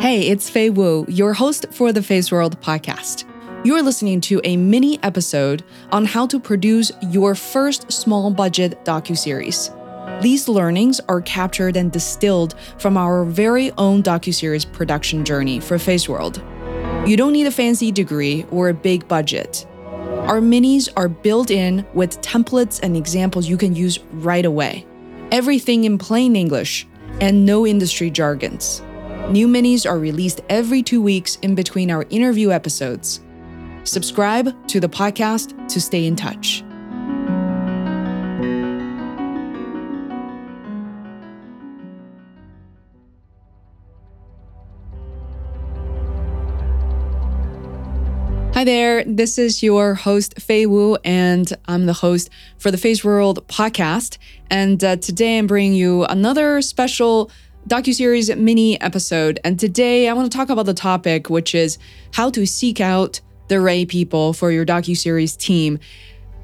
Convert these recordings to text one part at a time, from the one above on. Hey, it's Fei Wu, your host for the Feisworld podcast. You're listening to a mini episode on how to produce your first small budget docuseries. These learnings are captured and distilled from our very own docuseries production journey for Feisworld. You don't need a fancy degree or a big budget. Our minis are built in with templates and examples you can use right away. Everything in plain English and no industry jargons. New minis are released every 2 weeks in between our interview episodes. Subscribe to the podcast to stay in touch. Hi there, this is your host, Fei Wu, and I'm the host for the Feisworld podcast. And today I'm bringing you another special docuseries mini episode. And today I want to talk about the topic, which is how to seek out the right people for your docuseries team.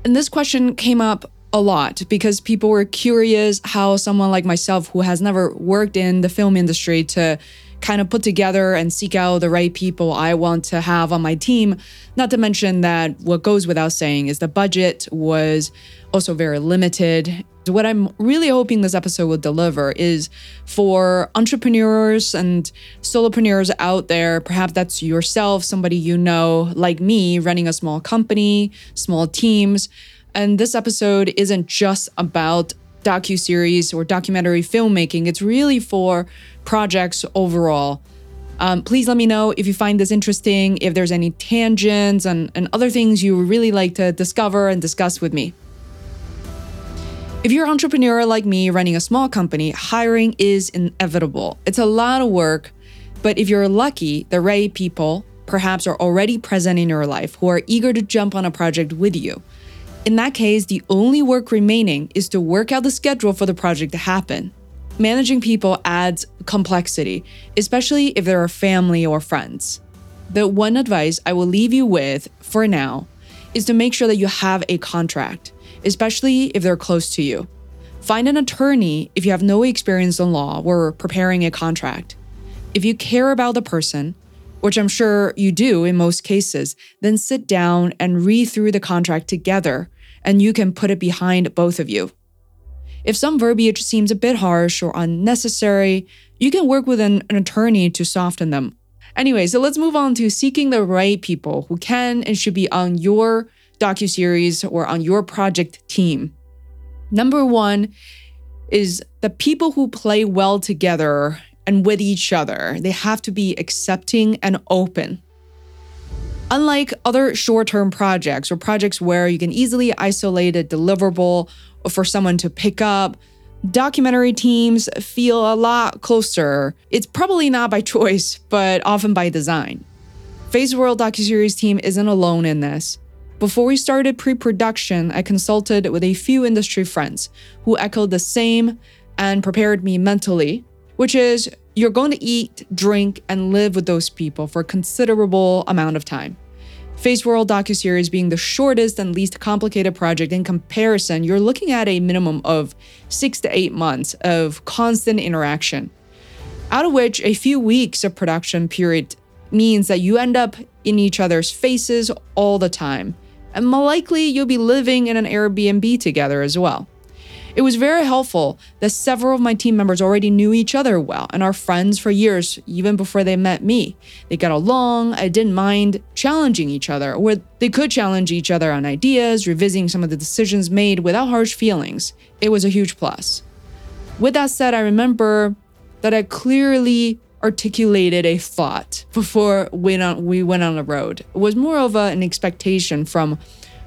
And this question came up a lot because people were curious how someone like myself, who has never worked in the film industry, to kind of put together and seek out the right people I want to have on my team. Not to mention that what goes without saying is the budget was also very limited. What I'm really hoping this episode will deliver is for entrepreneurs and solopreneurs out there. Perhaps that's yourself, somebody you know, like me, running a small company, small teams. And this episode isn't just about docuseries or documentary filmmaking. It's really for projects overall. Please let me know if you find this interesting, if there's any tangents and other things you would really like to discover and discuss with me. If you're an entrepreneur like me running a small company, hiring is inevitable. It's a lot of work, but if you're lucky, the right people perhaps are already present in your life who are eager to jump on a project with you. In that case, the only work remaining is to work out the schedule for the project to happen. Managing people adds complexity, especially if they're family or friends. The one advice I will leave you with for now is to make sure that you have a contract, especially if they're close to you. Find an attorney if you have no experience in law or preparing a contract. If you care about the person, which I'm sure you do in most cases, then sit down and read through the contract together, and you can put it behind both of you. If some verbiage seems a bit harsh or unnecessary, you can work with an attorney to soften them. Anyway, so let's move on to seeking the right people who can and should be on your docuseries or on your project team. Number one is the people who play well together and with each other. They have to be accepting and open. Unlike other short-term projects or projects where you can easily isolate a deliverable for someone to pick up, documentary teams feel a lot closer. It's probably not by choice, but often by design. Feisworld docuseries team isn't alone in this. Before we started pre-production, I consulted with a few industry friends who echoed the same and prepared me mentally, which is you're going to eat, drink, and live with those people for a considerable amount of time. Feisworld docuseries being the shortest and least complicated project in comparison, you're looking at a minimum of 6 to 8 months of constant interaction, out of which a few weeks of production period means that you end up in each other's faces all the time. And likely you'll be living in an Airbnb together as well. It was very helpful that several of my team members already knew each other well and are friends for years, even before they met me. They got along. I didn't mind challenging each other, or they could challenge each other on ideas, revisiting some of the decisions made without harsh feelings. It was a huge plus. With that said, I remember that I clearly articulated a thought before we went on the road. It was more of an expectation from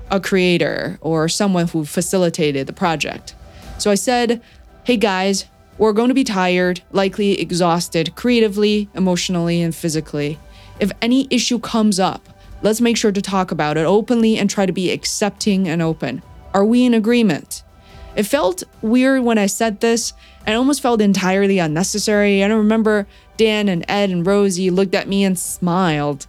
a creator or someone who facilitated the project. So I said, hey guys, we're going to be tired, likely exhausted creatively, emotionally, and physically. If any issue comes up, let's make sure to talk about it openly and try to be accepting and open. Are we in agreement? It felt weird when I said this and almost felt entirely unnecessary. I remember Dan and Ed and Rosie looked at me and smiled.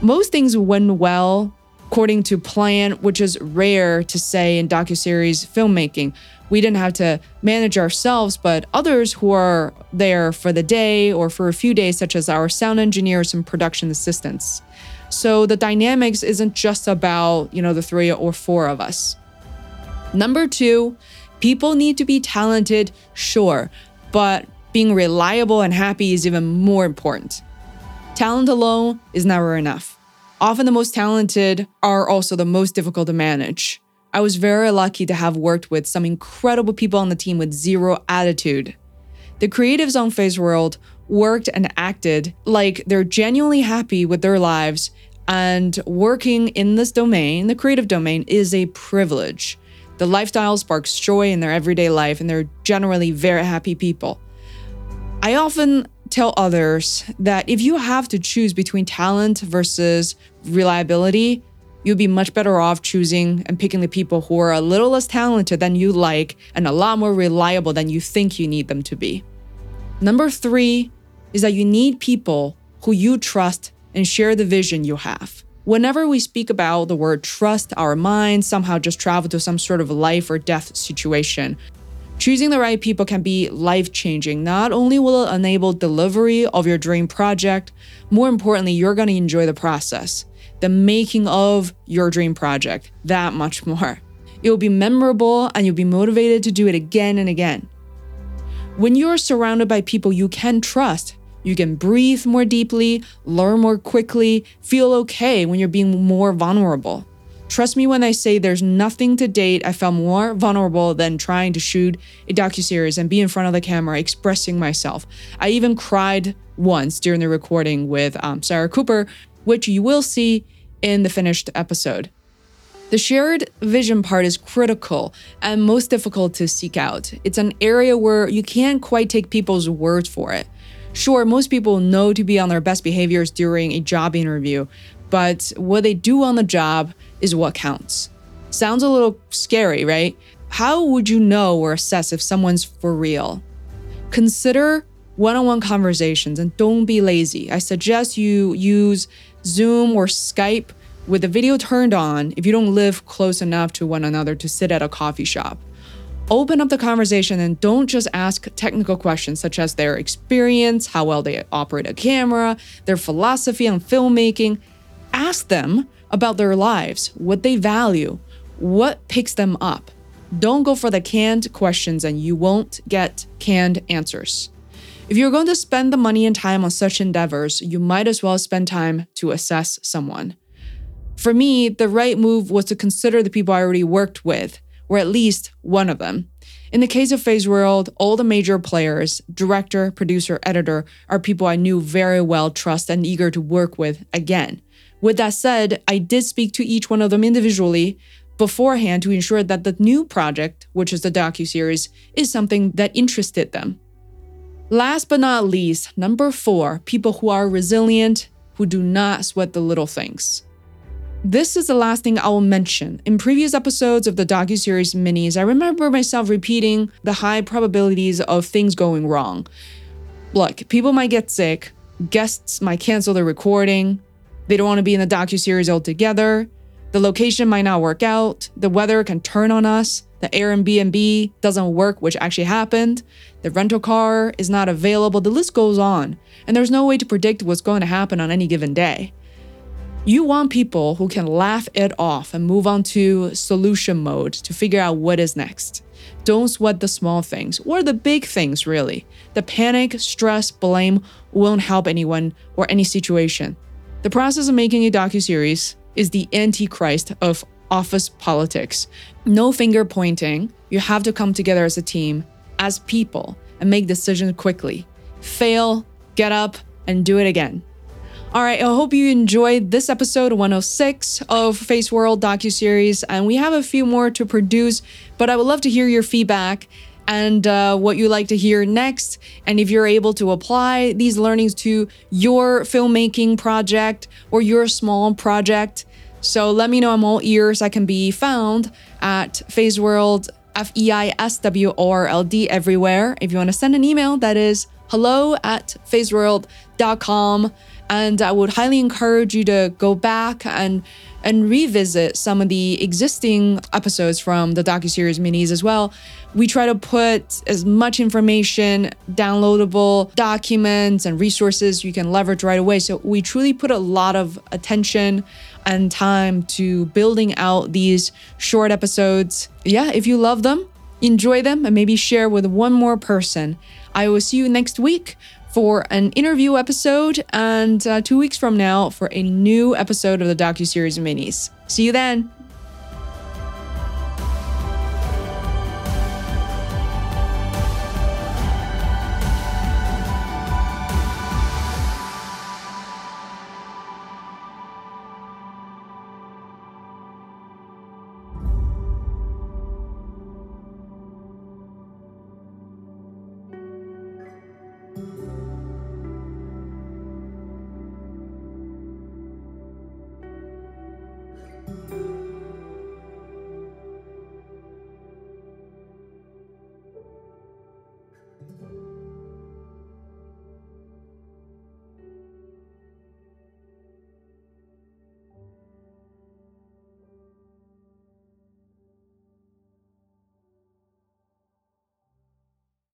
Most things went well, according to plan, which is rare to say in docuseries filmmaking. We didn't have to manage ourselves, but others who are there for the day or for a few days, such as our sound engineers and production assistants. So the dynamics isn't just about, the three or four of us. Number two, people need to be talented, sure, but being reliable and happy is even more important. Talent alone is never enough. Often the most talented are also the most difficult to manage. I was very lucky to have worked with some incredible people on the team with zero attitude. The creatives on Feisworld worked and acted like they're genuinely happy with their lives, and working in this domain, the creative domain, is a privilege. The lifestyle sparks joy in their everyday life, and they're generally very happy people. I often tell others that if you have to choose between talent versus reliability, you'd be much better off choosing and picking the people who are a little less talented than you like and a lot more reliable than you think you need them to be. Number three is that you need people who you trust and share the vision you have. Whenever we speak about the word trust, our minds somehow just travel to some sort of life or death situation. Choosing the right people can be life-changing. Not only will it enable delivery of your dream project, more importantly, you're going to enjoy the process, the making of your dream project, that much more. It will be memorable and you'll be motivated to do it again and again. When you're surrounded by people you can trust, you can breathe more deeply, learn more quickly, feel okay when you're being more vulnerable. Trust me when I say there's nothing to date I felt more vulnerable than trying to shoot a docuseries and be in front of the camera expressing myself. I even cried once during the recording with Sarah Cooper, which you will see in the finished episode. The shared vision part is critical and most difficult to seek out. It's an area where you can't quite take people's word for it. Sure, most people know to be on their best behaviors during a job interview, but what they do on the job is what counts. Sounds a little scary, right? How would you know or assess if someone's for real? Consider one-on-one conversations and don't be lazy. I suggest you use Zoom or Skype with the video turned on if you don't live close enough to one another to sit at a coffee shop. Open up the conversation and don't just ask technical questions such as their experience, how well they operate a camera, their philosophy on filmmaking. Ask them about their lives, what they value, what picks them up. Don't go for the canned questions and you won't get canned answers. If you're going to spend the money and time on such endeavors, you might as well spend time to assess someone. For me, the right move was to consider the people I already worked with, or at least one of them. In the case of Feisworld, all the major players, director, producer, editor, are people I knew very well, trust, and eager to work with again. With that said, I did speak to each one of them individually beforehand to ensure that the new project, which is the docuseries, is something that interested them. Last but not least, number four, people who are resilient, who do not sweat the little things. This is the last thing I will mention. In previous episodes of the docuseries minis, I remember myself repeating the high probabilities of things going wrong. Look, people might get sick, guests might cancel the recording, they don't want to be in the docuseries altogether, the location might not work out, the weather can turn on us, the Airbnb doesn't work, which actually happened, the rental car is not available, the list goes on, and there's no way to predict what's going to happen on any given day. You want people who can laugh it off and move on to solution mode to figure out what is next. Don't sweat the small things, or the big things really. The panic, stress, blame won't help anyone or any situation. The process of making a docuseries is the antichrist of office politics. No finger pointing, you have to come together as a team, as people, and make decisions quickly. Fail, get up, and do it again. All right, I hope you enjoyed this episode 106 of Feisworld docuseries, and we have a few more to produce, but I would love to hear your feedback and what you like to hear next. And if you're able to apply these learnings to your filmmaking project or your small project, so let me know. I'm all ears. I can be found at Feisworld, Feisworld everywhere. If you want to send an email, that is hello@feisworld.com. And I would highly encourage you to go back and and revisit some of the existing episodes from the docuseries minis as well. We try to put as much information, downloadable documents and resources you can leverage right away. So we truly put a lot of attention and time to building out these short episodes. Yeah, if you love them, enjoy them, and maybe share with one more person. I will see you next week for an interview episode, and 2 weeks from now for a new episode of the docuseries minis. See you then.